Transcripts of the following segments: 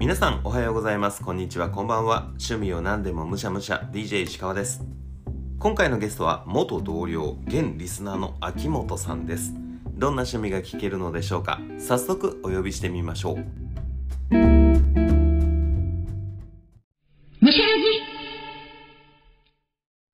皆さんおはようございます、こんにちは、こんばんは。趣味を何でもむしゃむしゃ DJ 石川です。今回のゲストは元同僚現リスナーの秋元さんです。どんな趣味が聞けるのでしょうか。早速お呼びしてみましょう。むしゃらじ。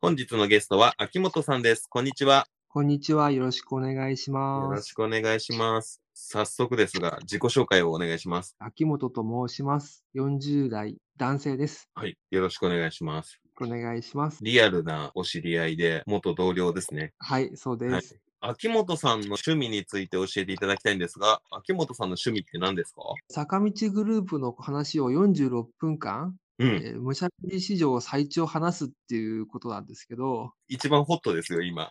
本日のゲストは秋元さんです。こんにちは。こんにちは、よろしくお願いします。よろしくお願いします。早速ですが、自己紹介をお願いします。秋元と申します。40代男性です。はい、よろしくお願いします。お願いします。リアルなお知り合いで元同僚ですね。はい、そうです。はい、秋元さんの趣味について教えていただきたいんですが、秋元さんの趣味って何ですか？坂道グループの話を46分間むしゃべり史上最長話すっていうことなんですけど、一番ホットですよ今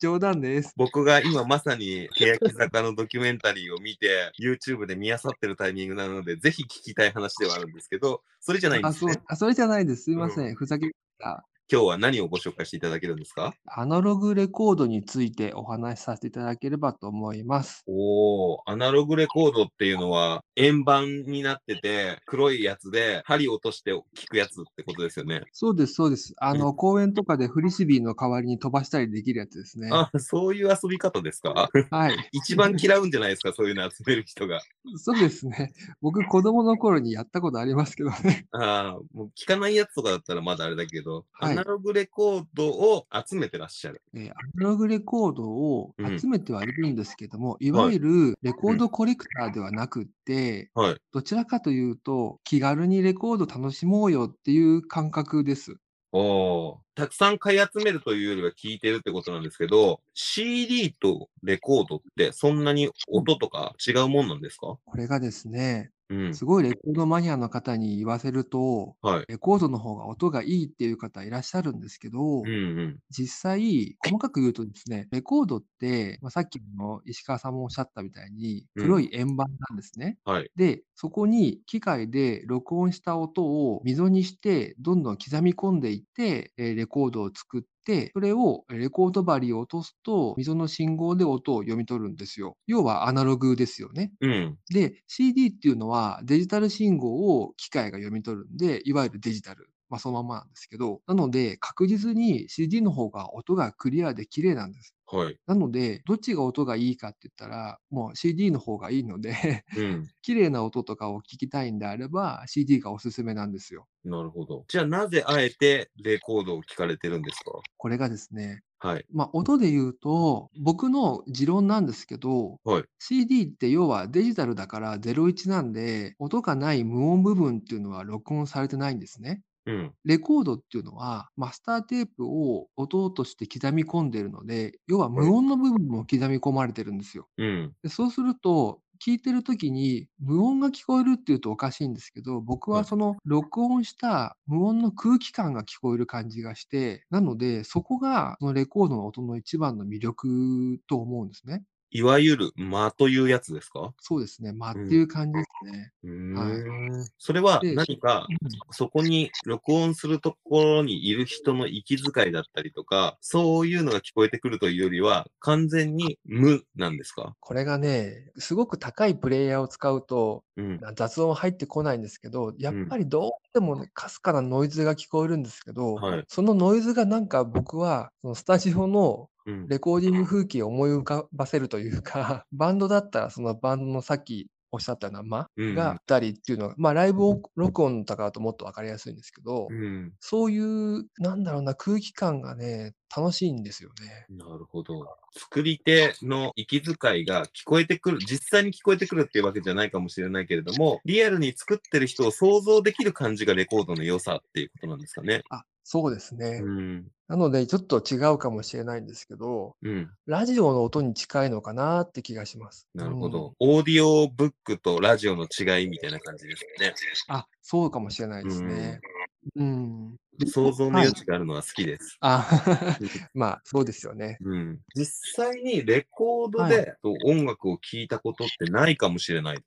冗談です。僕が今まさに欅坂のドキュメンタリーを見てYouTube で見漁ってるタイミングなので、ぜひ聞きたい話ではあるんですけど、それじゃないんですね。それじゃないです、すいません、ふざけました。今日は何をご紹介していただけるんですか？アナログレコードについてお話しさせていただければと思います。おー、アナログレコードっていうのは円盤になってて黒いやつで針落として聞くやつってことですよね。そうです、そうです。公園とかでフリスビーの代わりに飛ばしたりできるやつですね。あ、そういう遊び方ですか？はい。一番嫌うんじゃないですか、そういうの集める人が。そうですね。僕子供の頃にやったことありますけどね。ああ、もう聞かないやつとかだったらまだあれだけど。はい、アナログレコードを集めてらっしゃる。アナログレコードを集めてはいるんですけども、いわゆるレコードコレクターではなくって、どちらかというと気軽にレコード楽しもうよっていう感覚です。おー、たくさん買い集めるというよりは聞いてるってことなんですけど、 CD とレコードってそんなに音とか違うもんなんですか？これがですね、すごいレコードマニアの方に言わせると、レコードの方が音がいいっていう方いらっしゃるんですけど、実際細かく言うとですね、レコードって、さっきの石川さんもおっしゃったみたいに黒い円盤なんですね。でそこに機械で録音した音を溝にしてどんどん刻み込んでいって、レコードを作って、それをレコード針を落とすと溝の信号で音を読み取るんですよ。要はアナログですよね。で CD っていうのはデジタル信号を機械が読み取るんで、いわゆるデジタル、そのままなんですけど、なので確実に CD の方が音がクリアで綺麗なんです。なのでどっちが音がいいかって言ったら、もう CD の方がいいので綺麗な音とかを聞きたいんであれば CD がおすすめなんですよ。なるほど。じゃあなぜあえてレコードを聞かれてるんですか？これがですね、音で言うと僕の持論なんですけど、CD って要はデジタルだから01なんで、音がない無音部分っていうのは録音されてないんですね。レコードっていうのはマスターテープを音として刻み込んでるので、要は無音の部分も刻み込まれてるんですよ。でそうすると聞いてる時に無音が聞こえるっていうとおかしいんですけど、僕はその録音した無音の空気感が聞こえる感じがして、なのでそこがそのレコードの音の一番の魅力と思うんですね。いわゆる間というやつですか？そうですね、間っていう感じですね。それは何かそこに録音するところにいる人の息遣いだったりとか、そういうのが聞こえてくるというよりは完全に無なんですか？これがね、すごく高いプレイヤーを使うと、雑音入ってこないんですけど、やっぱりどうでもね、かすかなノイズが聞こえるんですけど、そのノイズがなんか僕はそのスタジオのレコーディング風景を思い浮かばせるというか、バンドだったらそのバンドのさっきおっしゃったような間が2人っていうのが、ライブ録音とかだともっと分かりやすいんですけど、そういうなんだろうな、空気感がね楽しいんですよね。なるほど。作り手の息遣いが聞こえてくる、実際に聞こえてくるっていうわけじゃないかもしれないけれども、リアルに作ってる人を想像できる感じがレコードの良さっていうことなんですかね。そうですね。なのでちょっと違うかもしれないんですけど、ラジオの音に近いのかなって気がします。なるほど。オーディオブックとラジオの違いみたいな感じですね。そうかもしれないですね。想像の余地があるのは好きです。そうですよね。実際にレコードで音楽を聴いたことってないかもしれない。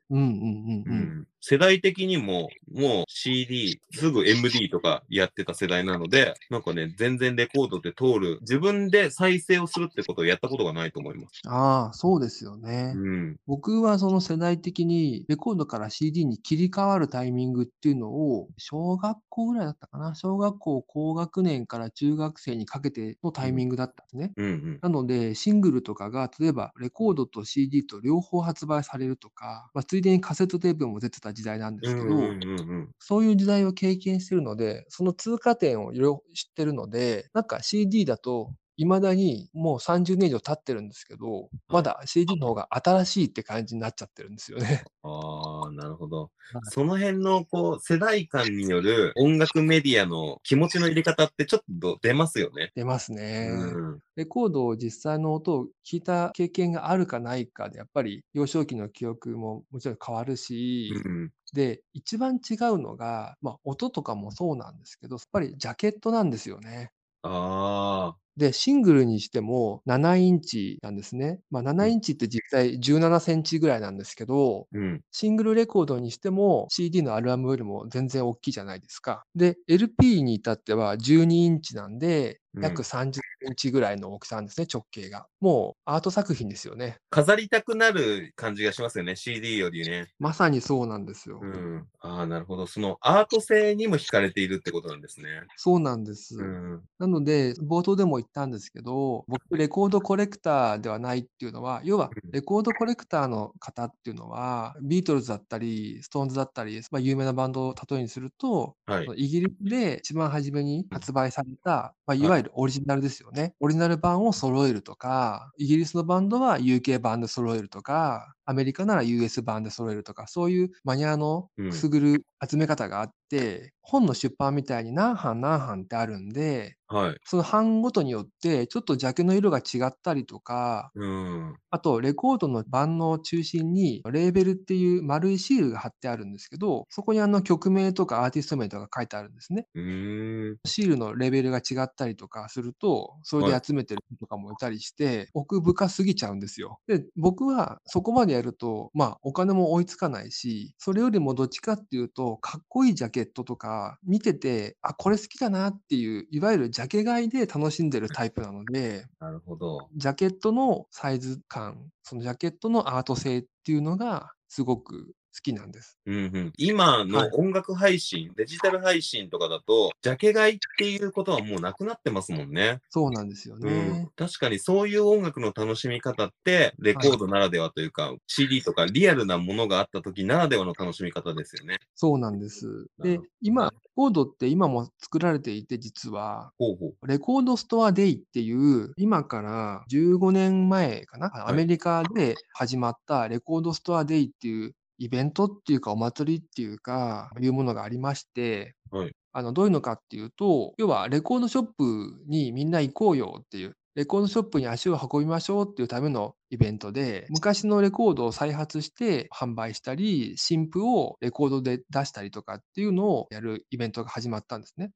世代的にももう CD すぐ MD とかやってた世代なので、なんかね全然レコードで通る、自分で再生をするってことをやったことがないと思います。ああ、そうですよね、うん、僕はその世代的にレコードから CD に切り替わるタイミングっていうのを小学校ぐらいだったかな、小学校高学年から中学生にかけてのタイミングだったんですね、うんうん、なのでシングルとかが例えばレコードと CD と両方発売されるとか、まあ、ついでにカセットテープも出てた時代なんですけど、うんうんうんうん、そういう時代を経験してるので、その通過点をいろいろ知ってるので、なんか CD だと未だにもう30年以上経ってるんですけど、まだ CD の方が新しいって感じになっちゃってるんですよね。ああ、なるほど。その辺のこう世代間による音楽メディアの気持ちの入れ方ってちょっと出ますよね。出ますね、うん、レコードを実際の音を聞いた経験があるかないかでやっぱり幼少期の記憶ももちろん変わるし、うんで一番違うのが、まあ、音とかもそうなんですけど、やっぱりジャケットなんですよね。あでシングルにしても7インチなんですね、まあ、7インチって実際17センチぐらいなんですけど、うん、シングルレコードにしても CD のアルバムよりも全然大きいじゃないですか。で LP に至っては12インチなんで約30センチぐらいの大きさなんですね、直径が。もうアート作品ですよね。飾りたくなる感じがしますよね、 CD よりね。まさにそうなんですよ、うん、ああなるほど。そのアート性にも惹かれているってことなんですね。そうなんです、うん、なので冒頭でも言ったんですけど、僕レコードコレクターではないっていうのは、要はレコードコレクターの方っていうのはビートルズだったりストーンズだったり、まあ、有名なバンドを例えにすると、はい、イギリスで一番初めに発売された、まあ、いわゆるオリジナルですよね。オリジナル版を揃えるとか、イギリスのバンドは UK 版で揃えるとか、アメリカなら US 版で揃えるとか、そういうマニアのくすぐる集め方があって、うん、本の出版みたいに何版何版ってあるんで、はい、その版ごとによってちょっとジャケの色が違ったりとか、うん、あとレコードの版の中心にレーベルっていう丸いシールが貼ってあるんですけど、そこに曲名とかアーティスト名とか書いてあるんですね。うーん、シールのレーベルが違ったりとかすると、それで集めてる人とかもいたりして、はい、奥深すぎちゃうんですよ。で僕はそこまでやると、まあ、お金も追いつかないし、それよりもどっちかっていうとかっこいいジャケットとか見てて、あこれ好きだなっていう、いわゆるジャケ買いで楽しんでるタイプなので。なるほど。ジャケットのサイズ感、そのジャケットのアート性っていうのがすごく好きなんです、うんうん、今の音楽配信、はい、デジタル配信とかだとジャケ買いっていうことはもうなくなってますもんね。そうなんですよね、うん、確かにそういう音楽の楽しみ方ってレコードならではというか、はい、CD とかリアルなものがあった時ならではの楽しみ方ですよね。そうなんです。で今レコードって今も作られていて、実はほうほうレコードストアデイっていう今から15年前かな、はい、アメリカで始まったレコードストアデイっていうイベントっていうかお祭りっていうかいうものがありまして、はい、どういうのかっていうと、要はレコードショップにみんな行こうよっていう、レコードショップに足を運びましょうっていうためのイベントで、昔のレコードを再発して販売したり、新譜をレコードで出したりとかっていうのをやるイベントが始まったんですね。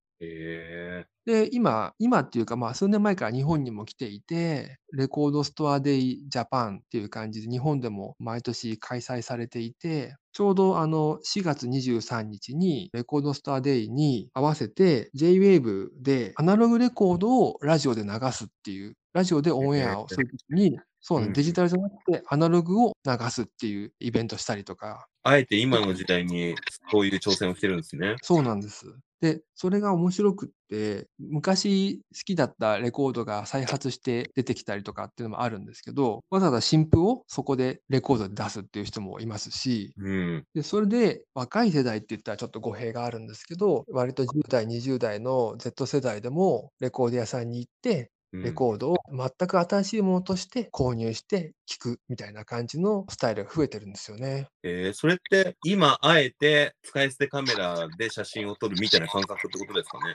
で今っていうか、まあ、数年前から日本にも来ていて、レコードストアデイジャパンっていう感じで日本でも毎年開催されていて、ちょうど4月23日にレコードストアデイに合わせて J-WAVE でアナログレコードをラジオで流すっていう、ラジオでオンエアをするときに、そうなんです、デジタルじゃなくてアナログを流すっていうイベントしたりとか。あえて今の時代にそういう挑戦をしてるんですね。そうなんです。でそれが面白くって、昔好きだったレコードが再発して出てきたりとかっていうのもあるんですけど、わざわざ新譜をそこでレコードで出すっていう人もいますし、うん、でそれで若い世代って言ったらちょっと語弊があるんですけど、割と10代20代の Z 世代でもレコード屋さんに行ってレコードを全く新しいものとして購入して聴くみたいな感じのスタイルが増えてるんですよね。それって今あえて使い捨てカメラで写真を撮るみたいな感覚ってことですかね。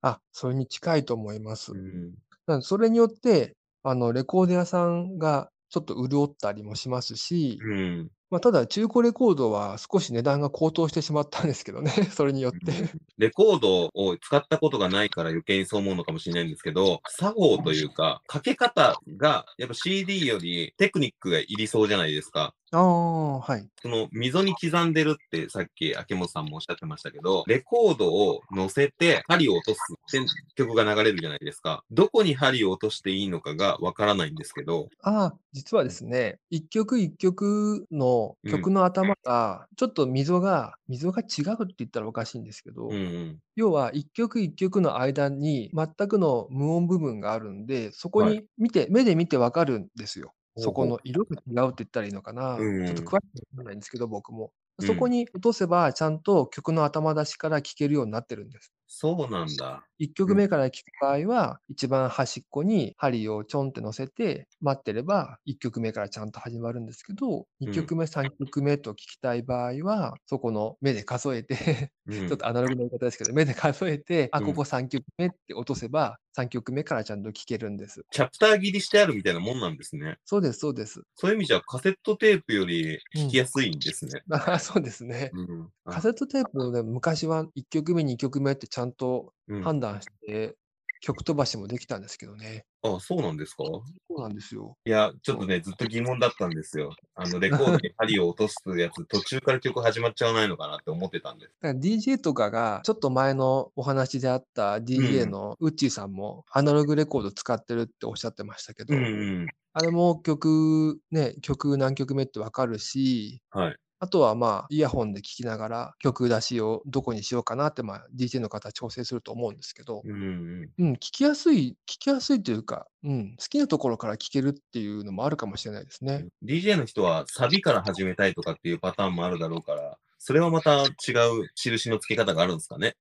あ、それに近いと思います、うん、なのでそれによってレコード屋さんがちょっと潤ったりもしますし、うん、まあ、ただ中古レコードは少し値段が高騰してしまったんですけどねそれによってレコードを使ったことがないから余計にそう思うのかもしれないんですけど、作法というかかけ方がやっぱ CD よりテクニックがいりそうじゃないですか。はい、その溝に刻んでるってさっき秋元さんもおっしゃってましたけど、レコードを乗せて針を落とすって曲が流れるじゃないですか。どこに針を落としていいのかがわからないんですけど、実はですね、一曲一曲の曲の頭がちょっと溝が違うって言ったらおかしいんですけど、要は一曲一曲の間に全くの無音部分があるんで、そこに目で見てわかるんですよ。そこの色が違うって言ったらいいのかな、ちょっと詳しくわからないんですけど、僕もそこに落とせばちゃんと曲の頭出しから聴けるようになってるんです。そうなんだ。1曲目から聴く場合は、一番端っこに針をちょんって乗せて待ってれば1曲目からちゃんと始まるんですけど、2曲目3曲目と聴きたい場合はそこの目で数えてちょっとアナログな言い方ですけど、目で数えてここ3曲目って落とせば3曲目からちゃんと聴けるんです。チャプター切りしてあるみたいなもんなんですね。そうですそうです。そういう意味じゃカセットテープより聴きやすいんですね。そうですね、カセットテープの、昔は1曲目2曲目ってちゃんと判断して曲飛ばしもできたんですけどね。そうなんですか。そうなんですよ。いや、ちょっとね、ずっと疑問だったんですよ。レコードに針を落とすやつ、途中から曲始まっちゃわないのかなって思ってたんです。だから DJ とかが、ちょっと前のお話であった DJ のウッチーさんも、アナログレコード使ってるっておっしゃってましたけど、あれも曲何曲目ってわかるし、あとはイヤホンで聴きながら曲出しをどこにしようかなってDJ の方は調整すると思うんですけど、聴きやすいというか、好きなところから聴けるっていうのもあるかもしれないですね。DJ の人はサビから始めたいとかっていうパターンもあるだろうから、それはまた違う印の付け方があるんですかね。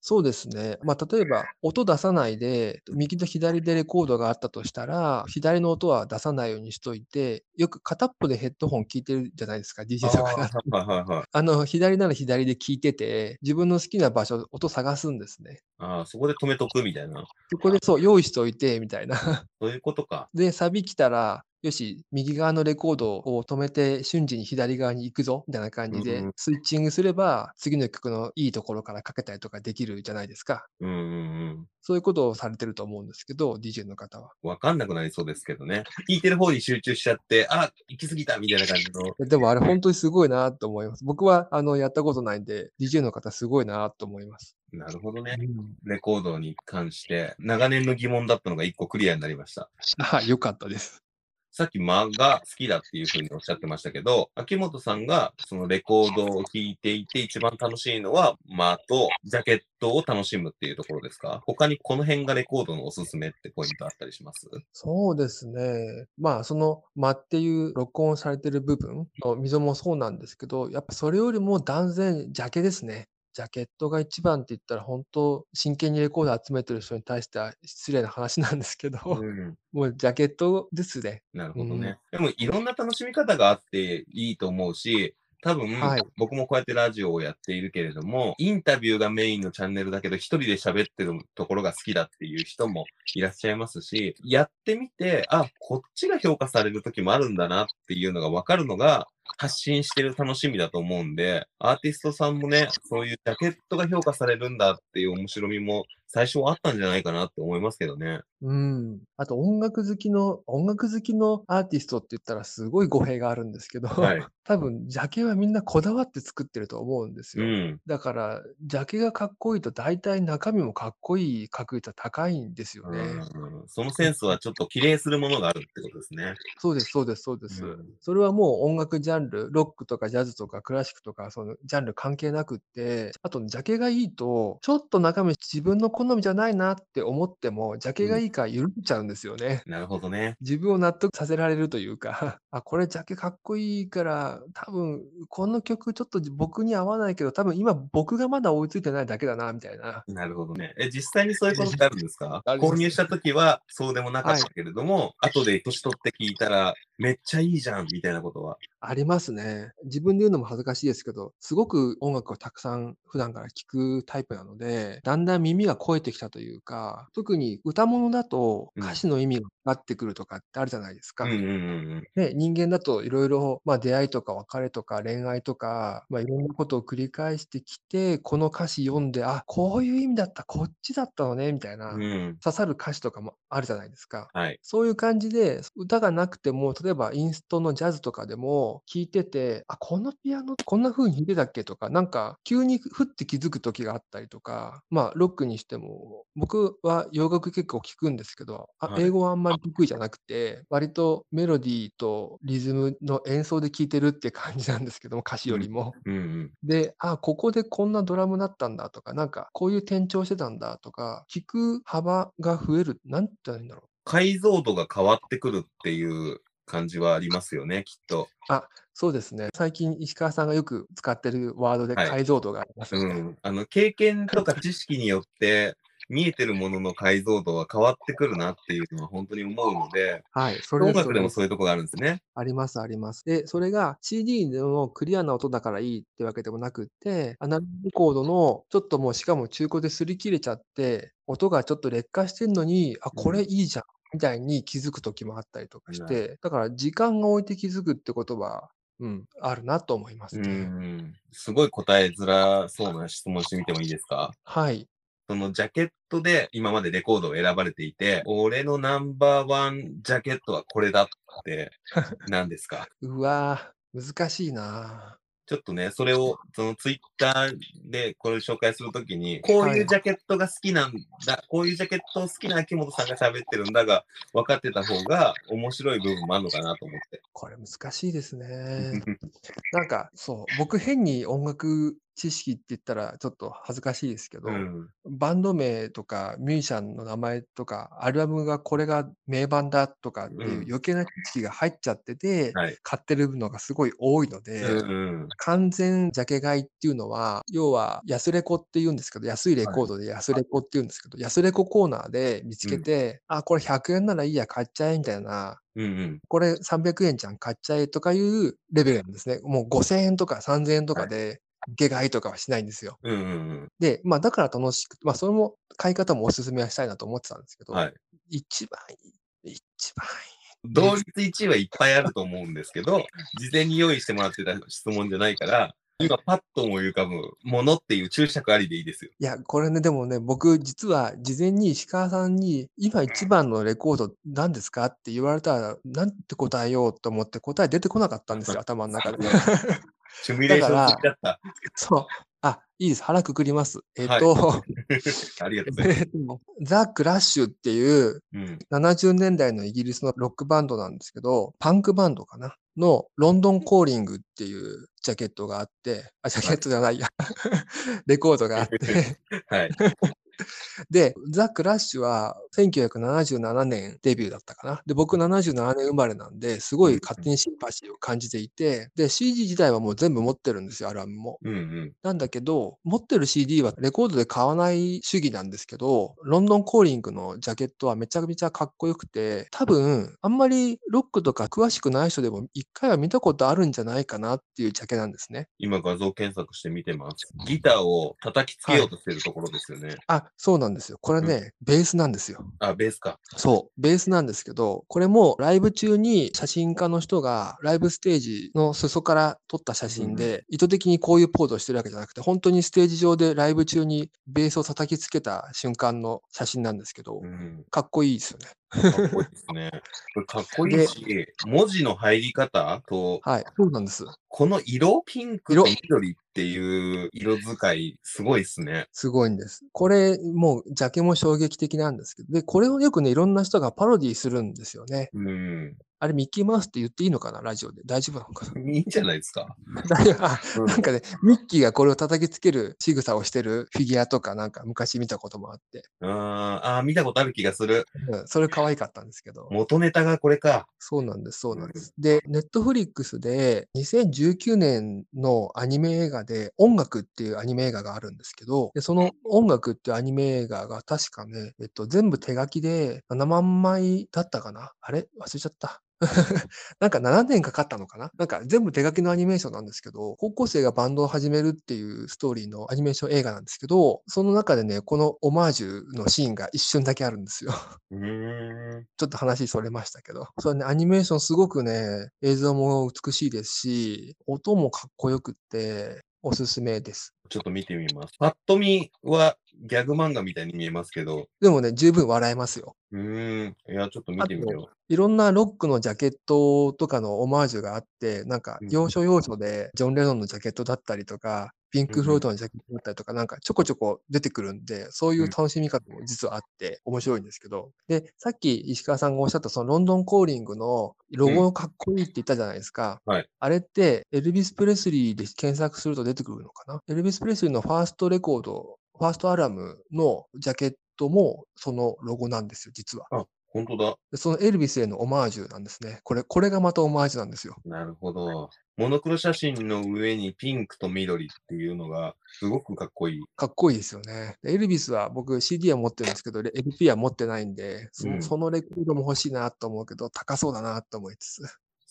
そうですね。例えば音出さないで右と左でレコードがあったとしたら、左の音は出さないようにしといて、よく片っぽでヘッドホン聞いてるじゃないですか DJ さんが。左なら左で聞いてて、自分の好きな場所音探すんですね。そこで止めとくみたいな。そこで用意しといてみたいな。そういうことか。でサビ来たら、よし右側のレコードを止めて瞬時に左側に行くぞみたいな感じでスイッチングすれば、次の曲のいいところからかけたりとかできるじゃないですか。そういうことをされてると思うんですけど、 DJ の方は分かんなくなりそうですけどね。聴いてる方に集中しちゃって、行き過ぎたみたいな感じの。でもあれ本当にすごいなと思います。僕はやったことないんで、 DJ の方すごいなと思います。なるほどね。レコードに関して長年の疑問だったのが1個クリアになりました。よかったです。さっき間が好きだっていうふうにおっしゃってましたけど、秋元さんがそのレコードを聴いていて一番楽しいのは間とジャケットを楽しむっていうところですか？他にこの辺がレコードのおすすめってポイントあったりします？そうですね。その間っていう録音されてる部分の溝もそうなんですけど、やっぱそれよりも断然ジャケですね。ジャケットが一番って言ったら、本当真剣にレコード集めてる人に対しては失礼な話なんですけど、もうジャケットですね。なるほどね。でもいろんな楽しみ方があっていいと思うし、多分、僕もこうやってラジオをやっているけれども、インタビューがメインのチャンネルだけど一人で喋ってるところが好きだっていう人もいらっしゃいますし、やってみてこっちが評価される時もあるんだなっていうのが分かるのが発信してる楽しみだと思うんで、アーティストさんもね、そういうジャケットが評価されるんだっていう面白みも最初はあったんじゃないかなって思いますけどね。あと音楽好きのアーティストって言ったらすごい語弊があるんですけど、多分ジャケはみんなこだわって作ってると思うんですよ。だからジャケがかっこいいと大体中身もかっこいい確率は高いんですよね。そのセンスはちょっと比例するものがあるってことですね。そうですそうですそうです。それはもう音楽ジャンル、ロックとかジャズとかクラシックとか、そのジャンル関係なくって、あとジャケがいいとちょっと中身自分の好みじゃないなって思ってもジャケがいいから緩んちゃうんですよね。なるほどね。自分を納得させられるというかこれジャケかっこいいから、多分この曲ちょっと僕に合わないけど、多分今僕がまだ追いついてないだけだなみたいな。なるほどね。実際にそういうことってあるんですか？購入した時はそうでもなかったけれども、後で年取って聞いたらめっちゃいいじゃんみたいなことはありますね。自分で言うのも恥ずかしいですけど、すごく音楽をたくさん普段から聴くタイプなので、だんだん耳が肥えてきたというか、特に歌物だと歌詞の意味がなってくるとかってあるじゃないですか。うんうんうん、で人間だといろいろ出会いとか別れとか恋愛とかいろんなことを繰り返してきて、この歌詞読んで、あ、こういう意味だった、こっちだったのねみたいな、うん、刺さる歌詞とかもあるじゃないですか、はい、そういう感じで歌がなくても、例えばインストのジャズとかでも聴いてて、あ、このピアノこんな風に弾いてたっけとか、なんか急にふって気づく時があったりとか、まあロックにしても僕は洋楽結構聴くんですけど、あ、はい、英語はあんまり得意じゃなくて、割とメロディーとリズムの演奏で聴いてるって感じなんですけども、歌詞よりも、うんうん、で、あ、ここでこんなドラムだったんだとか、なんかこういう転調してたんだとか、聴く幅が増える、なんて言うんだろう、解像度が変わってくるっていう感じはありますよね、きっと。あ、そうですね。最近石川さんがよく使ってるワードで解像度がありますよね、はい、うん、経験とか知識によって見えてるものの解像度は変わってくるなっていうのは本当に思うので、はい、それ音楽でもそういうところがあるんですね。ありますあります。で、それが CD のクリアな音だからいいってわけでもなくて、アナログレコードのちょっともう、しかも中古で擦り切れちゃって音がちょっと劣化してるのに、あ、これいいじゃん、みたいに気づく時もあったりとかして、うん、だから時間が置いて気づくってことは、うん、あるなと思いますね。うん。すごい答えづらそうな質問してみてもいいですか？はい。そのジャケットで今までレコードを選ばれていて、俺のナンバーワンジャケットはこれだって何ですか？うわー、難しいな。ちょっとね、それをそのツイッターでこれを紹介するときに、こういうジャケットが好きなんだ、はい、こういうジャケットを好きな秋元さんが喋ってるんだが分かってた方が面白い部分もあるのかなと思って。これ難しいですね。なんかそう、僕変に音楽知識って言ったらちょっと恥ずかしいですけど、うん、バンド名とかミュージシャンの名前とかアルバムがこれが名盤だとかっていう余計な知識が入っちゃってて、うん、はい、買ってるのがすごい多いので、うん、完全ジャケ買いっていうのは、要は安レコっていうんですけど、安いレコードで安レコっていうんですけど、はい、安レココーナーで見つけて、うん、あ、これ100円ならいいや買っちゃえみたいな、うんうん、これ300円じゃん買っちゃえとかいうレベルなんですね。もう5000円とか3000円とかで、はい、下買いとかはしないんですよ。うんうんうん、で、まあだから楽しく、まあそれも買い方もおすすめはしたいなと思ってたんですけど、はい、一番いい。同日1位はいっぱいあると思うんですけど、事前に用意してもらってた質問じゃないから、今パッと思い浮かぶものっていう注釈ありでいいですよ。いや、これね、でもね、僕実は事前に石川さんに今一番のレコード何ですかって言われたら、なんて答えようと思って答え出てこなかったんですよ、頭の中で。シミュレーション好きだった。そう。あ、いいです。腹くくります。はい、ありがとうございます。ザ・クラッシュっていう70年代のイギリスのロックバンドなんですけど、パンクバンドかなのロンドンコーリングっていうジャケットがあって、あ、ジャケットじゃないや。レコードがあって。はい。で、ザ・クラッシュは1977年デビューだったかな。で、僕77年生まれなんで、すごい勝手にシンパシーを感じていて、で、CD 自体はもう全部持ってるんですよ、アルバムも。うんうん、なんだけど、持ってる CD はレコードで買わない主義なんですけど、ロンドンコーリングのジャケットはめちゃめちゃかっこよくて、多分、あんまりロックとか詳しくない人でも一回は見たことあるんじゃないかなっていうジャケなんですね。今画像検索して見てます。ギターを叩きつけようとしてるところですよね。はい、あ、そうなんですよ。これね、うん、ベースなんですよ。あ、ベースか。そう、ベースなんですけど、これもライブ中に写真家の人がライブステージの裾から撮った写真で、意図的にこういうポーズをしてるわけじゃなくて、本当にステージ上でライブ中にベースを叩きつけた瞬間の写真なんですけど、うん、かっこいいですよね。かっこいいですね。これかっこいいし、文字の入り方と、はい、そうなんです。この色、ピンクと緑っていう色使い、すごいですね。すごいんです。これ、もう、ジャケも衝撃的なんですけど、で、これをよくね、いろんな人がパロディするんですよね。うん。あれ、ミッキーマウスって言っていいのかな、ラジオで。大丈夫なのかな。いいんじゃないですか。なんかね、ミッキーがこれを叩きつける仕草をしてるフィギュアとか、なんか昔見たこともあって。ああ、見たことある気がする。うん、それ可愛かったんですけど。元ネタがこれか。そうなんです、そうなんです。で、ネットフリックスで2019年のアニメ映画で、音楽っていうアニメ映画があるんですけど、でその音楽っていうアニメ映画が確かね、全部手書きで7万枚だったかな。あれ忘れちゃった。なんか7年かかったのかな、なんか全部手書きのアニメーションなんですけど、高校生がバンドを始めるっていうストーリーのアニメーション映画なんですけど、その中でね、このオマージュのシーンが一瞬だけあるんですよ。ちょっと話それましたけど、それね、アニメーションすごくね、映像も美しいですし、音もかっこよくっておすすめです。ちょっと見てみます。パッと見はギャグ漫画みたいに見えますけど、でもね、十分笑えますよ。いや、ちょっと見てみよう。いろんなロックのジャケットとかのオマージュがあって、なんか要所要所でジョン・レノンのジャケットだったりとか、ピンク・フロイドのジャケットだったりとか、なんかちょこちょこ出てくるんで、そういう楽しみ方も実はあって面白いんですけど、で、さっき石川さんがおっしゃったそのロンドン・コーリングのロゴかっこいいって言ったじゃないですか。はい、あれってエルビス・プレスリーで検索すると出てくるのかな。エルビス・プレスリーのファーストレコード、ファーストアルバムのジャケットもそのロゴなんですよ、実は。あ、本当だ。そのエルビスへのオマージュなんですね。これがまたオマージュなんですよ。なるほど。モノクロ写真の上にピンクと緑っていうのがすごくかっこいい。かっこいいですよね。エルビスは僕 CD は持ってるんですけど、LP は持ってないんで、そのレコードも欲しいなと思うけど、高そうだなと思いつつ。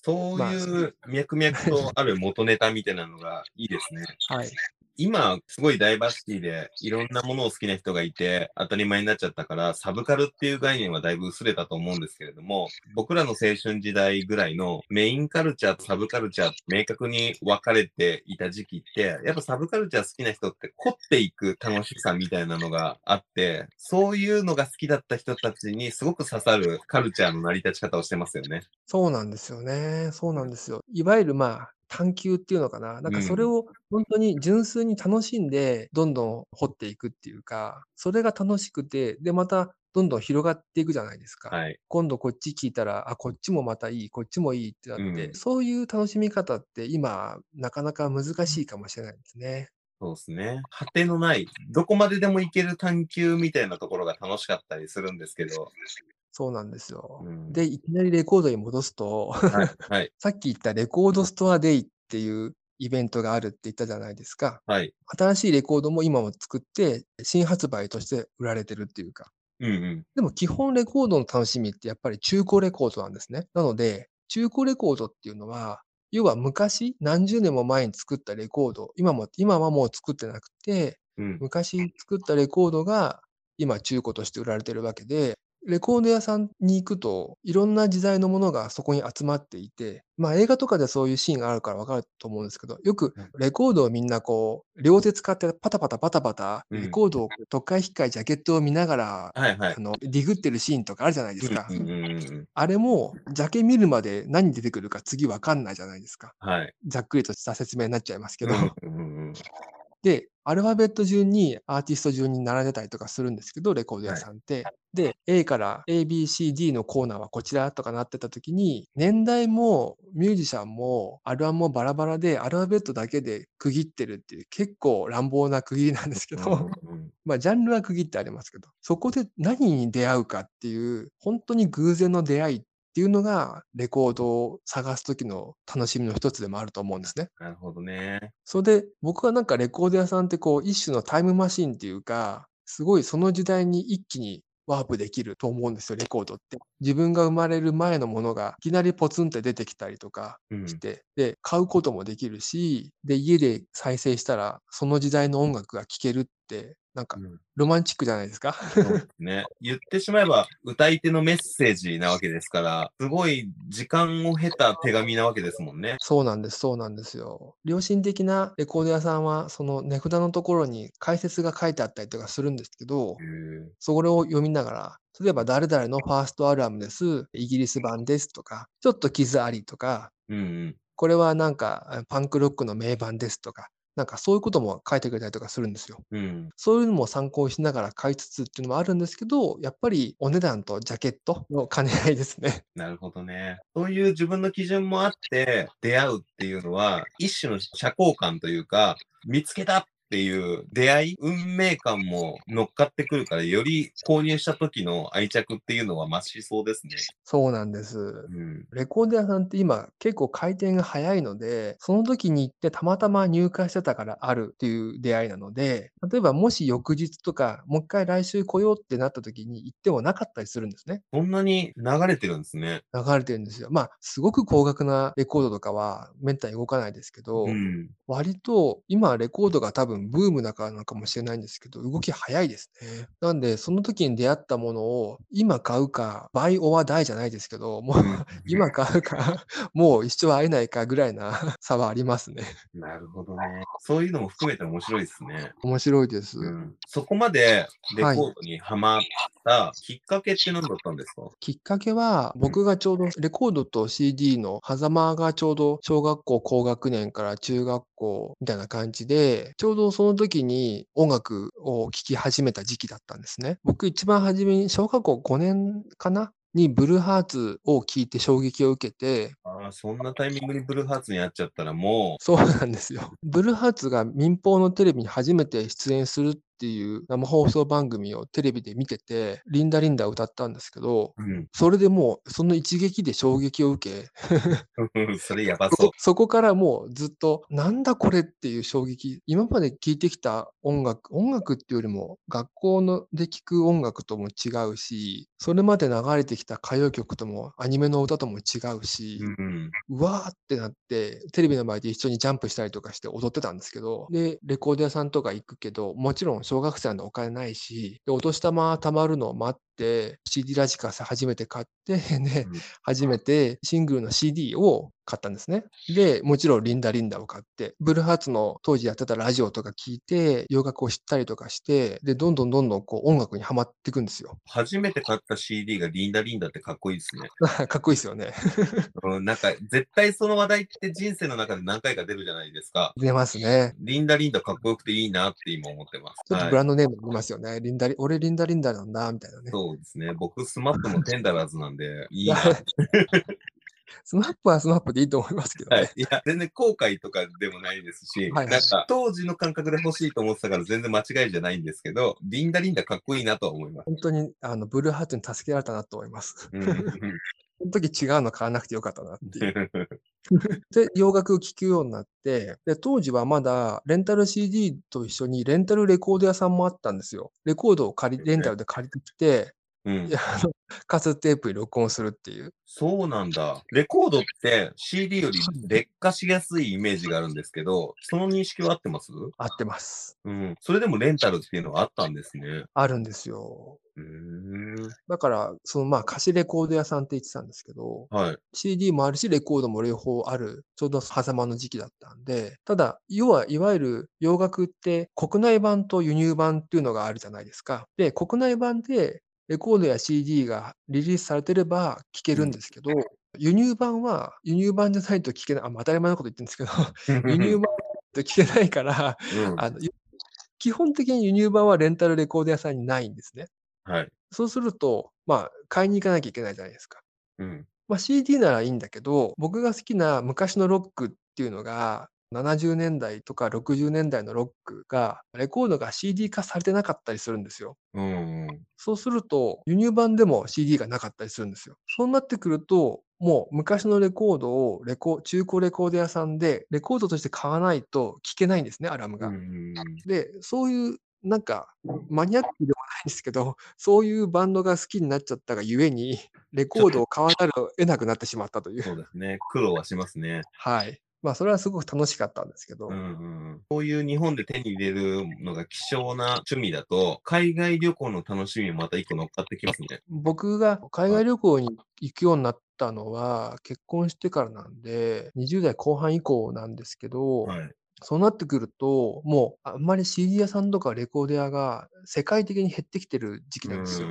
そういう脈々とある元ネタみたいなのがいいですね。はい。今すごいダイバーシティでいろんなものを好きな人がいて当たり前になっちゃったから、サブカルっていう概念はだいぶ薄れたと思うんですけれども、僕らの青春時代ぐらいのメインカルチャーとサブカルチャー明確に分かれていた時期って、やっぱサブカルチャー好きな人って凝っていく楽しさみたいなのがあって、そういうのが好きだった人たちにすごく刺さるカルチャーの成り立ち方をしてますよね。そうなんですよね。そうなんですよ。いわゆるまあ探求っていうのかな、なんかそれを本当に純粋に楽しんでどんどん掘っていくっていうか、それが楽しくて、でまたどんどん広がっていくじゃないですか、はい、今度こっち聞いたら、あ、こっちもまたいい、こっちもいいってなって、そういう楽しみ方って今なかなか難しいかもしれないですね。そうですね。果てのない、どこまででもいける探求みたいなところが楽しかったりするんですけど。そうなんですよ。で、いきなりレコードに戻すと、はい、さっき言ったレコードストアデイっていうイベントがあるって言ったじゃないですか。はい、新しいレコードも今も作って、新発売として売られてるっていうか。でも基本レコードの楽しみってやっぱり中古レコードなんですね。なので、中古レコードっていうのは、要は昔、何十年も前に作ったレコード、今はもう作ってなくて、昔作ったレコードが今中古として売られてるわけで、レコード屋さんに行くといろんな時代のものがそこに集まっていて、まあ映画とかでそういうシーンがあるから分かると思うんですけど、よくレコードをみんなこう両手使ってパタパタパタパタレコードをとっかえひっかえジャケットを見ながら、ディグってるシーンとかあるじゃないですか。あれもジャケ見るまで何出てくるか次分かんないじゃないですか。はい、ざっくりとした説明になっちゃいますけど。で、アルファベット順にアーティスト順に並んでたりとかするんですけど、レコード屋さんって。で、A から ABCD のコーナーはこちらとかなってた時に、年代もミュージシャンもアルバムもバラバラで、アルファベットだけで区切ってるっていう、結構乱暴な区切りなんですけど、まあジャンルは区切ってありますけど、そこで何に出会うかっていう、本当に偶然の出会いっていうのがレコードを探す時の楽しみの一つでもあると思うんですね。なるほどね。それで僕はなんかレコード屋さんってこう一種のタイムマシンっていうか、すごいその時代に一気にワープできると思うんですよ、レコードって。自分が生まれる前のものがいきなりポツンって出てきたりとかして、で買うこともできるし、で家で再生したらその時代の音楽が聴けるって。なんか、ロマンチックじゃないですか。ね。言ってしまえば、歌い手のメッセージなわけですから、すごい時間を経た手紙なわけですもんね。そうなんです、そうなんですよ。良心的なレコード屋さんは、その値札のところに解説が書いてあったりとかするんですけど、それを読みながら、例えば誰々のファーストアルバムです、イギリス版ですとか、ちょっと傷ありとか、これはなんかパンクロックの名盤ですとか、なんかそういうことも書いてくれたりとかするんですよ。そういうのも参考にしながら買いつつっていうのもあるんですけど、やっぱりお値段とジャケットの兼ね合いですね。なるほどね。そういう自分の基準もあって出会うっていうのは一種の社交感というか、見つけたってっていう出会い、運命感も乗っかってくるから、より購入した時の愛着っていうのは増しそうですね。そうなんです、うん、レコード屋さんって今結構回転が早いので、その時に行ってたまたま入会してたからあるっていう出会いなので、例えばもし翌日とかもう一回来週来ようってなった時に行ってもなかったりするんですね。そんなに流れてるんですね。流れてるんですよ。まあすごく高額なレコードとかはめったに動かないですけど、うん、割と今レコードが多分ブームだからなのかもしれないんですけど、動き早いですね。なんでその時に出会ったものを今買うか、バイオは大じゃないですけど、もう今買うかもう一生会えないかぐらいな差はありますね。なるほどね。そういうのも含めて面白いですね。面白いです、うん、そこまでレコードにハマったきっかけって何だったんですか？きっかけは僕がちょうどレコードと CD の狭間がちょうど小学校高学年から中学校みたいな感じで、ちょうどその時に音楽を聴き始めた時期だったんですね。僕一番初めに小学校5年かなにブルーハーツを聞いて衝撃を受けて、あ、そんなタイミングにブルーハーツにやっちゃったらもう。そうなんですよ。ブルーハーツが民放のテレビに初めて出演するっていう生放送番組をテレビで見てて、リンダリンダ歌ったんですけど、うん、それでもうその一撃で衝撃を受けそれやばそう。そこからもうずっとなんだこれっていう衝撃、今まで聴いてきた音楽っていうよりも学校ので聴く音楽とも違うし、それまで流れてきた歌謡曲ともアニメの歌とも違うし、うん、うわーってなってテレビの前で一緒にジャンプしたりとかして踊ってたんですけど、でレコード屋さんとか行くけど、もちろん小学生のお金ないし、でお年玉貯まるのを待って CD ラジカセ初めて買って、ね、うん、初めてシングルの CD を買ったんですね。でもちろんリンダリンダを買って、ブルーハーツの当時やってたラジオとか聞いて洋楽を知ったりとかして、でどんどんこう音楽にハマっていくんですよ。初めて買った CD がリンダリンダってかっこいいですね。かっこいいですよねなんか絶対その話題って人生の中で何回か出るじゃないですか。出ますね。リンダリンダかっこよくていいなって今思ってます。ちょっとブランドネームありますよね、はい、俺リンダリンダなんだみたいなね。そうですね。僕スマップもテンダラーズなんでいいなスマップはスマップでいいと思いますけどね、はい、いや全然後悔とかでもないですし、はいはい、なんか当時の感覚で欲しいと思ってたから全然間違いじゃないんですけど、リンダリンダかっこいいなとは思います。本当にブルーハーツに助けられたなと思います、うんうんその時違うの買わなくてよかったなっていうで洋楽を聴くようになって、で当時はまだレンタル CD と一緒にレンタルレコード屋さんもあったんですよ。レコードをレンタルで借りてきて、うん、カセットテープに録音するっていう。そうなんだ。レコードって CD より劣化しやすいイメージがあるんですけど、その認識は合ってます？合ってます、うん、それでもレンタルっていうのはあったんですね。あるんですよ。だからそのまあ貸しレコード屋さんって言ってたんですけど、はい、CD もあるしレコードも両方ある、ちょうど狭間の時期だったんで。ただ要はいわゆる洋楽って国内版と輸入版っていうのがあるじゃないですか。で国内版でレコードや CD がリリースされてれば聴けるんですけど、輸入版は輸入版じゃないと聴けない。あ、当たり前のこと言ってるんですけど輸入版と聴けないから、うん、基本的に輸入版はレンタルレコード屋さんにないんですね、はい、そうすると、まあ、買いに行かなきゃいけないじゃないですか、うんまあ、CD ならいいんだけど、僕が好きな昔のロックっていうのが70年代とか60年代のロックがレコードが CD 化されてなかったりするんですよ、うんうん、そうすると輸入版でも CD がなかったりするんですよ。そうなってくるともう昔のレコードを中古レコード屋さんでレコードとして買わないと聴けないんですね、アラムが、うんうん、でそういうなんかマニアックではないんですけど、そういうバンドが好きになっちゃったがゆえにレコードを買わざるを得なくなってしまったという。そうですね、苦労はしますね。はい、まあそれはすごく楽しかったんですけど、うんうん、こういう日本で手に入れるのが希少な趣味だと海外旅行の楽しみもまた一個乗っかってきますね。僕が海外旅行に行くようになったのは結婚してからなんで20代後半以降なんですけど、はい、そうなってくるともうあんまり CD 屋さんとかレコード屋が世界的に減ってきてる時期なんですよ。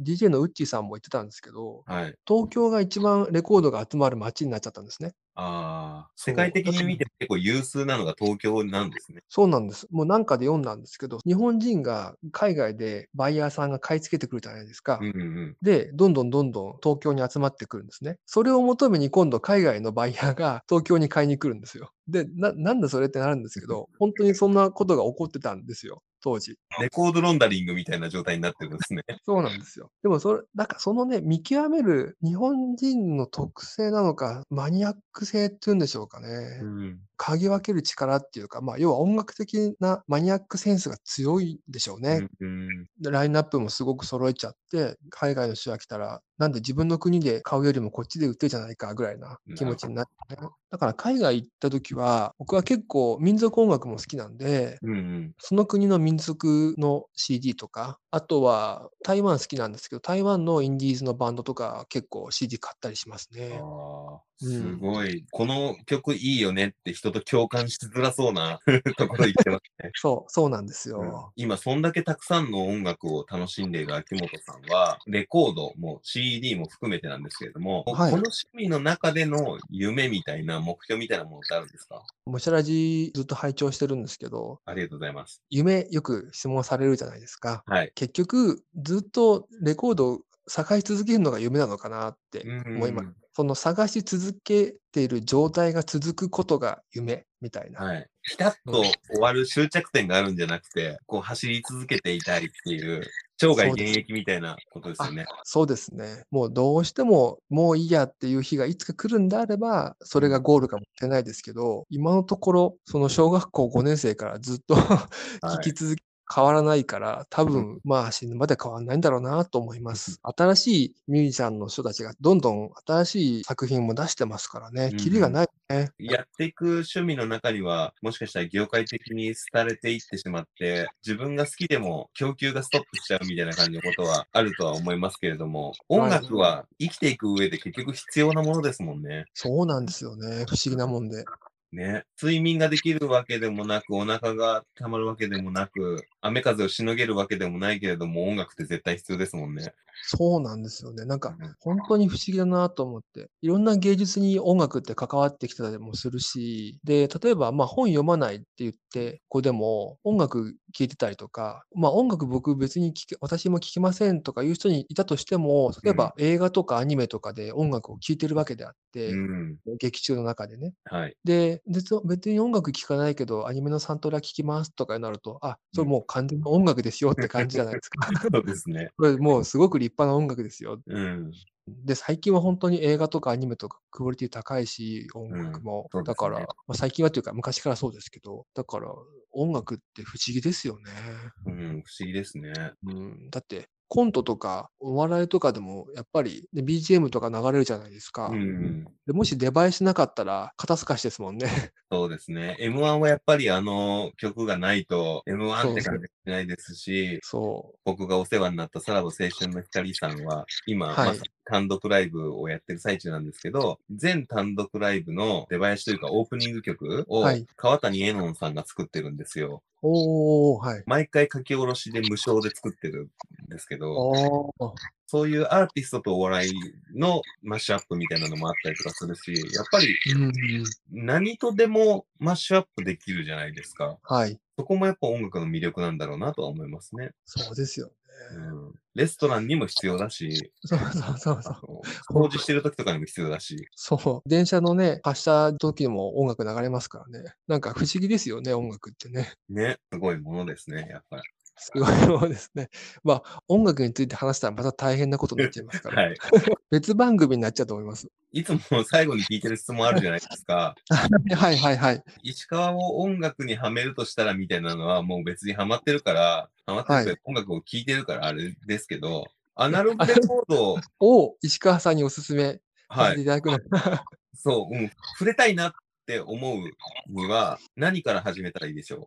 DJ のウッチーさんも言ってたんですけど、はい、東京が一番レコードが集まる街になっちゃったんですね。ああ、世界的に見て結構有数なのが東京なんですね。そうなんです。もうなんかで読んだんですけど、日本人が海外でバイヤーさんが買い付けてくるじゃないですか。うんうん、で、どんどん東京に集まってくるんですね。それを求めに今度海外のバイヤーが東京に買いに来るんですよ。で、なんだそれってなるんですけど、本当にそんなことが起こってたんですよ。当時レコードロンダリングみたいな状態になってるんですね。そうなんですよ。でもそれなんかそのね、見極める日本人の特性なのかマニアック性っていうんでしょうかね、うん、嗅ぎ分ける力っていうか、まあ、要は音楽的なマニアックセンスが強いでしょうね、うんうん、でラインナップもすごく揃えちゃって海外の人が来たらなんで自分の国で買うよりもこっちで売ってるじゃないかぐらいな気持ちになって、ね、だから海外行った時は僕は結構民族音楽も好きなんで、うんうん、その国の民族の CD とか、あとは台湾好きなんですけど、台湾のインディーズのバンドとか結構 CD 買ったりしますね。あ、すごい、うん、この曲いいよねって人と共感しづらそうなところ言ってますね。そうなんですよ、うん、今そんだけたくさんの音楽を楽しんでいる秋元さんはレコードも CD も含めてなんですけれども、はい、この趣味の中での夢みたいな目標みたいなものってあるんですか？もしゃらじずっと拝聴してるんですけど、ありがとうございます。夢よく質問されるじゃないですか、はい、結局ずっとレコードを探し続けるのが夢なのかなって思います。その探し続けている状態が続くことが夢みたいな、はい、ピタッと終わる終着点があるんじゃなくて、こう走り続けていたいっていう生涯現役みたいなことですよね。そうですね。もうどうしてももういいやっていう日がいつか来るんであればそれがゴールかもしれないですけど、今のところその小学校5年生からずっと聞き続け、はい、変わらないから多分まあ死ぬまで変わらないんだろうなと思います、うん、新しいミュージシャンの人たちがどんどん新しい作品も出してますからね、キリがないね、うん、やっていく趣味の中にはもしかしたら業界的に廃れていってしまって自分が好きでも供給がストップしちゃうみたいな感じのことはあるとは思いますけれども、音楽は生きていく上で結局必要なものですもんね。そうなんですよね、不思議なもんでね、睡眠ができるわけでもなく、お腹がたまるわけでもなく、雨風をしのげるわけでもないけれども、音楽って絶対必要ですもんね。そうなんですよね。なんか本当に不思議だなと思って、いろんな芸術に音楽って関わってきたりもするし、で例えばまあ本読まないって言ってこうでも音楽聴いてたりとか、まあ音楽僕別に私も聴きませんとかいう人にいたとしても、例えば映画とかアニメとかで音楽を聴いてるわけであって、うん、劇中の中でね。はい、で別に音楽聴かないけどアニメのサントラ聴きますとかになると、あ、それもう完全に音楽ですよって感じじゃないですか。そうですね。これもうすごく立派な音楽ですよ。うん。で最近は本当に映画とかアニメとかクオリティ高いし音楽も、うんね、だから、まあ、最近はというか昔からそうですけど、だから音楽って不思議ですよね。うん、不思議ですね。うん、だってコントとかお笑いとかでもやっぱり、ね、BGM とか流れるじゃないですか、うんうん、でもし出囃子なかったら肩透かしですもんね。そうですね。 M1 はやっぱりあの曲がないと M1 って感じしないですし、そう僕がお世話になったさらば青春の光さんは今、はい、まさに単独ライブをやってる最中なんですけど、全単独ライブの出囃子というかオープニング曲を川谷絵音さんが作ってるんですよ、はい、おー、はい、毎回書き下ろしで無償で作ってるんですけど、そういうアーティストとお笑いのマッシュアップみたいなのもあったりとかするし、やっぱり何とでもマッシュアップできるじゃないですか、はい、そこもやっぱ音楽の魅力なんだろうなとは思いますね。そうですよ、うん、レストランにも必要だし、そう、掃除してる時とかにも必要だし、そう、電車のね、発車時も音楽流れますからね、なんか不思議ですよね、音楽ってね。ね、すごいものですね、やっぱり。すごいものですね。まあ、音楽について話したらまた大変なことになっちゃいますから、はい、別番組になっちゃうと思います。いつも最後に聞いてる質問あるじゃないですか。はいはいはい。石川を音楽にはめるとしたらみたいなのはもう別にハマってるから、はい、音楽を聴いてるからあれですけど、アナログレコードを石川さんにおすすめさせていただくのか、はい、そう、うん、触れたいなって思うには何から始めたらいいでしょう？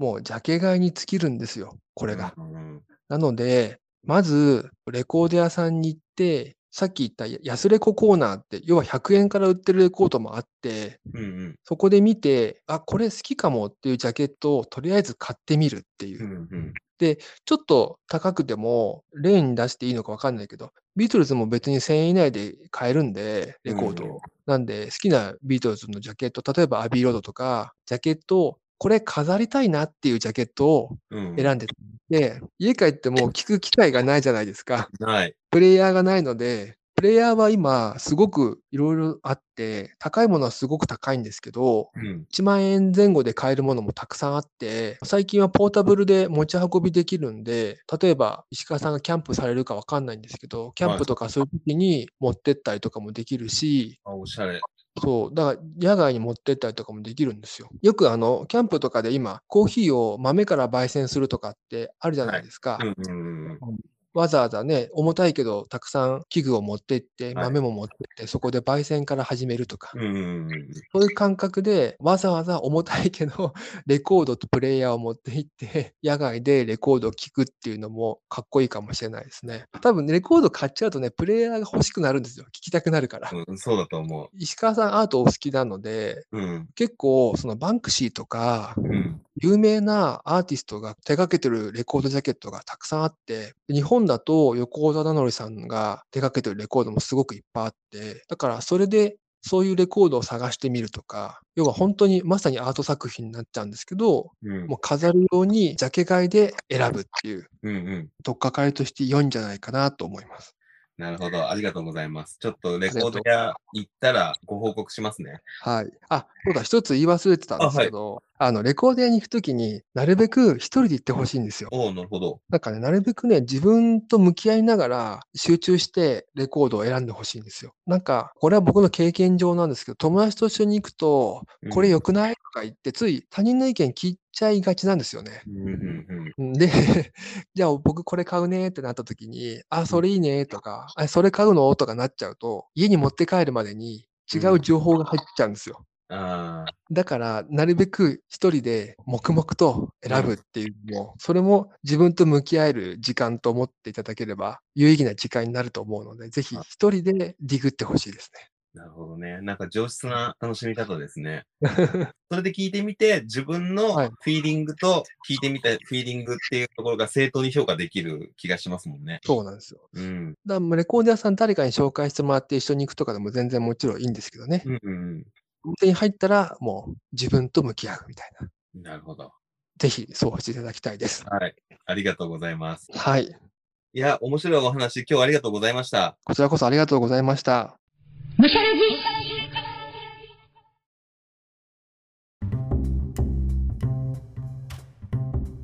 もうジャケ買いに尽きるんですよ、これが、うんうん、なのでまずレコード屋さんに行って、さっき言った安レココーナーって要は100円から売ってるレコードもあって、うんうん、そこで見て、あ、これ好きかもっていうジャケットをとりあえず買ってみるっていう、うんうん、で、ちょっと高くても、例に出していいのか分かんないけど、ビートルズも別に1000円以内で買えるんで、レコードを。なんで、好きなビートルズのジャケット、例えばアビーロードとか、ジャケットを、これ飾りたいなっていうジャケットを選んでて、家帰っても聞く機会がないじゃないですか。ない。プレイヤーがないので、プレイヤーは今すごくいろいろあって、高いものはすごく高いんですけど、1万円前後で買えるものもたくさんあって、最近はポータブルで持ち運びできるんで、例えば石川さんがキャンプされるかわかんないんですけど、キャンプとかそういう時に持ってったりとかもできるし、あ、おしゃれ。そう、だから野外に持ってったりとかもできるんですよ。よくキャンプとかで今コーヒーを豆から焙煎するとかってあるじゃないですか。はい、わざわざね、重たいけどたくさん器具を持っていって豆も持っていって、そこで焙煎から始めるとか、そういう感覚でわざわざ重たいけどレコードとプレイヤーを持っていって野外でレコードを聴くっていうのもかっこいいかもしれないですね。多分レコード買っちゃうとね、プレイヤーが欲しくなるんですよ。聴きたくなるから、そうだと思う。石川さんアートお好きなので、結構そのバンクシーとか、有名なアーティストが手掛けてるレコードジャケットがたくさんあって、日本だと横尾忠則さんが手掛けてるレコードもすごくいっぱいあって、だからそれでそういうレコードを探してみるとか、要は本当にまさにアート作品になっちゃうんですけど、もう飾るようにジャケ買いで選ぶっていう、取っかかりとして良いんじゃないかなと思います。なるほど。ありがとうございます。ちょっとレコード屋行ったらご報告しますね。はい。あ、そうだ。一つ言い忘れてたんですけど、レコード屋に行くときになるべく一人で行ってほしいんですよ。おお、なるほど。なんかね、なるべくね、自分と向き合いながら集中してレコードを選んでほしいんですよ。なんか、これは僕の経験上なんですけど、友達と一緒に行くと、これ良くないとか言って、つい他人の意見聞いて、ちゃいがちなんですよね。で、じゃあ僕これ買うねってなった時に、あ、それいいねとか、あ、それ買うのとかなっちゃうと、家に持って帰るまでに違う情報が入っちゃうんですよ。だからなるべく一人で黙々と選ぶっていうのも、それも自分と向き合える時間と思っていただければ有意義な時間になると思うので、ぜひ一人でディグってほしいですね。なるほどね。なんか上質な楽しみ方ですね。それで聞いてみて、自分のフィーリングと聞いてみたフィーリングっていうところが正当に評価できる気がしますもんね。そうなんですよ。だからレコード屋さん誰かに紹介してもらって一緒に行くとかでも全然もちろんいいんですけどね。手に入ったらもう自分と向き合うみたいな。なるほど。ぜひそうしていただきたいです。はい。ありがとうございます。はい。いや、面白いお話、今日はありがとうございました。こちらこそありがとうございました。むしゃらじ。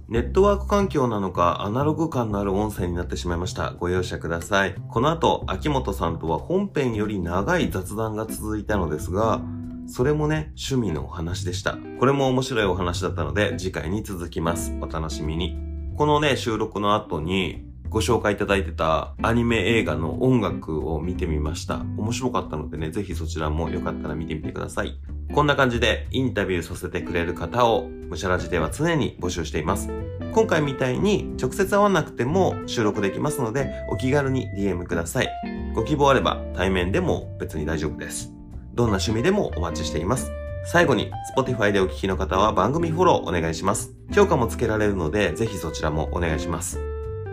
ネットワーク環境なのかアナログ感のある音声になってしまいました。ご容赦ください。この後秋元さんとは本編より長い雑談が続いたのですが、それもね、趣味のお話でした。これも面白いお話だったので次回に続きます。お楽しみに。このね、収録の後にご紹介いただいてたアニメ映画の音楽を見てみました。面白かったのでね、ぜひそちらもよかったら見てみてください。こんな感じでインタビューさせてくれる方をむしゃらじでは常に募集しています。今回みたいに直接会わなくても収録できますので、お気軽に DM ください。ご希望あれば対面でも別に大丈夫です。どんな趣味でもお待ちしています。最後に Spotify でお聞きの方は番組フォローお願いします。評価もつけられるので、ぜひそちらもお願いします。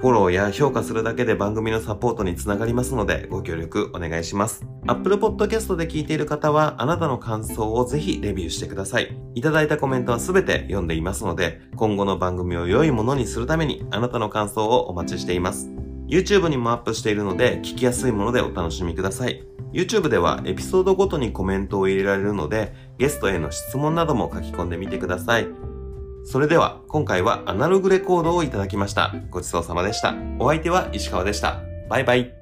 フォローや評価するだけで番組のサポートにつながりますので、ご協力お願いします。Apple Podcast で聞いている方は、あなたの感想をぜひレビューしてください。いただいたコメントはすべて読んでいますので、今後の番組を良いものにするために、あなたの感想をお待ちしています。YouTube にもアップしているので、聞きやすいものでお楽しみください。YouTube ではエピソードごとにコメントを入れられるので、ゲストへの質問なども書き込んでみてください。それでは今回はアナログレコードをいただきました。ごちそうさまでした。お相手は石川でした。バイバイ。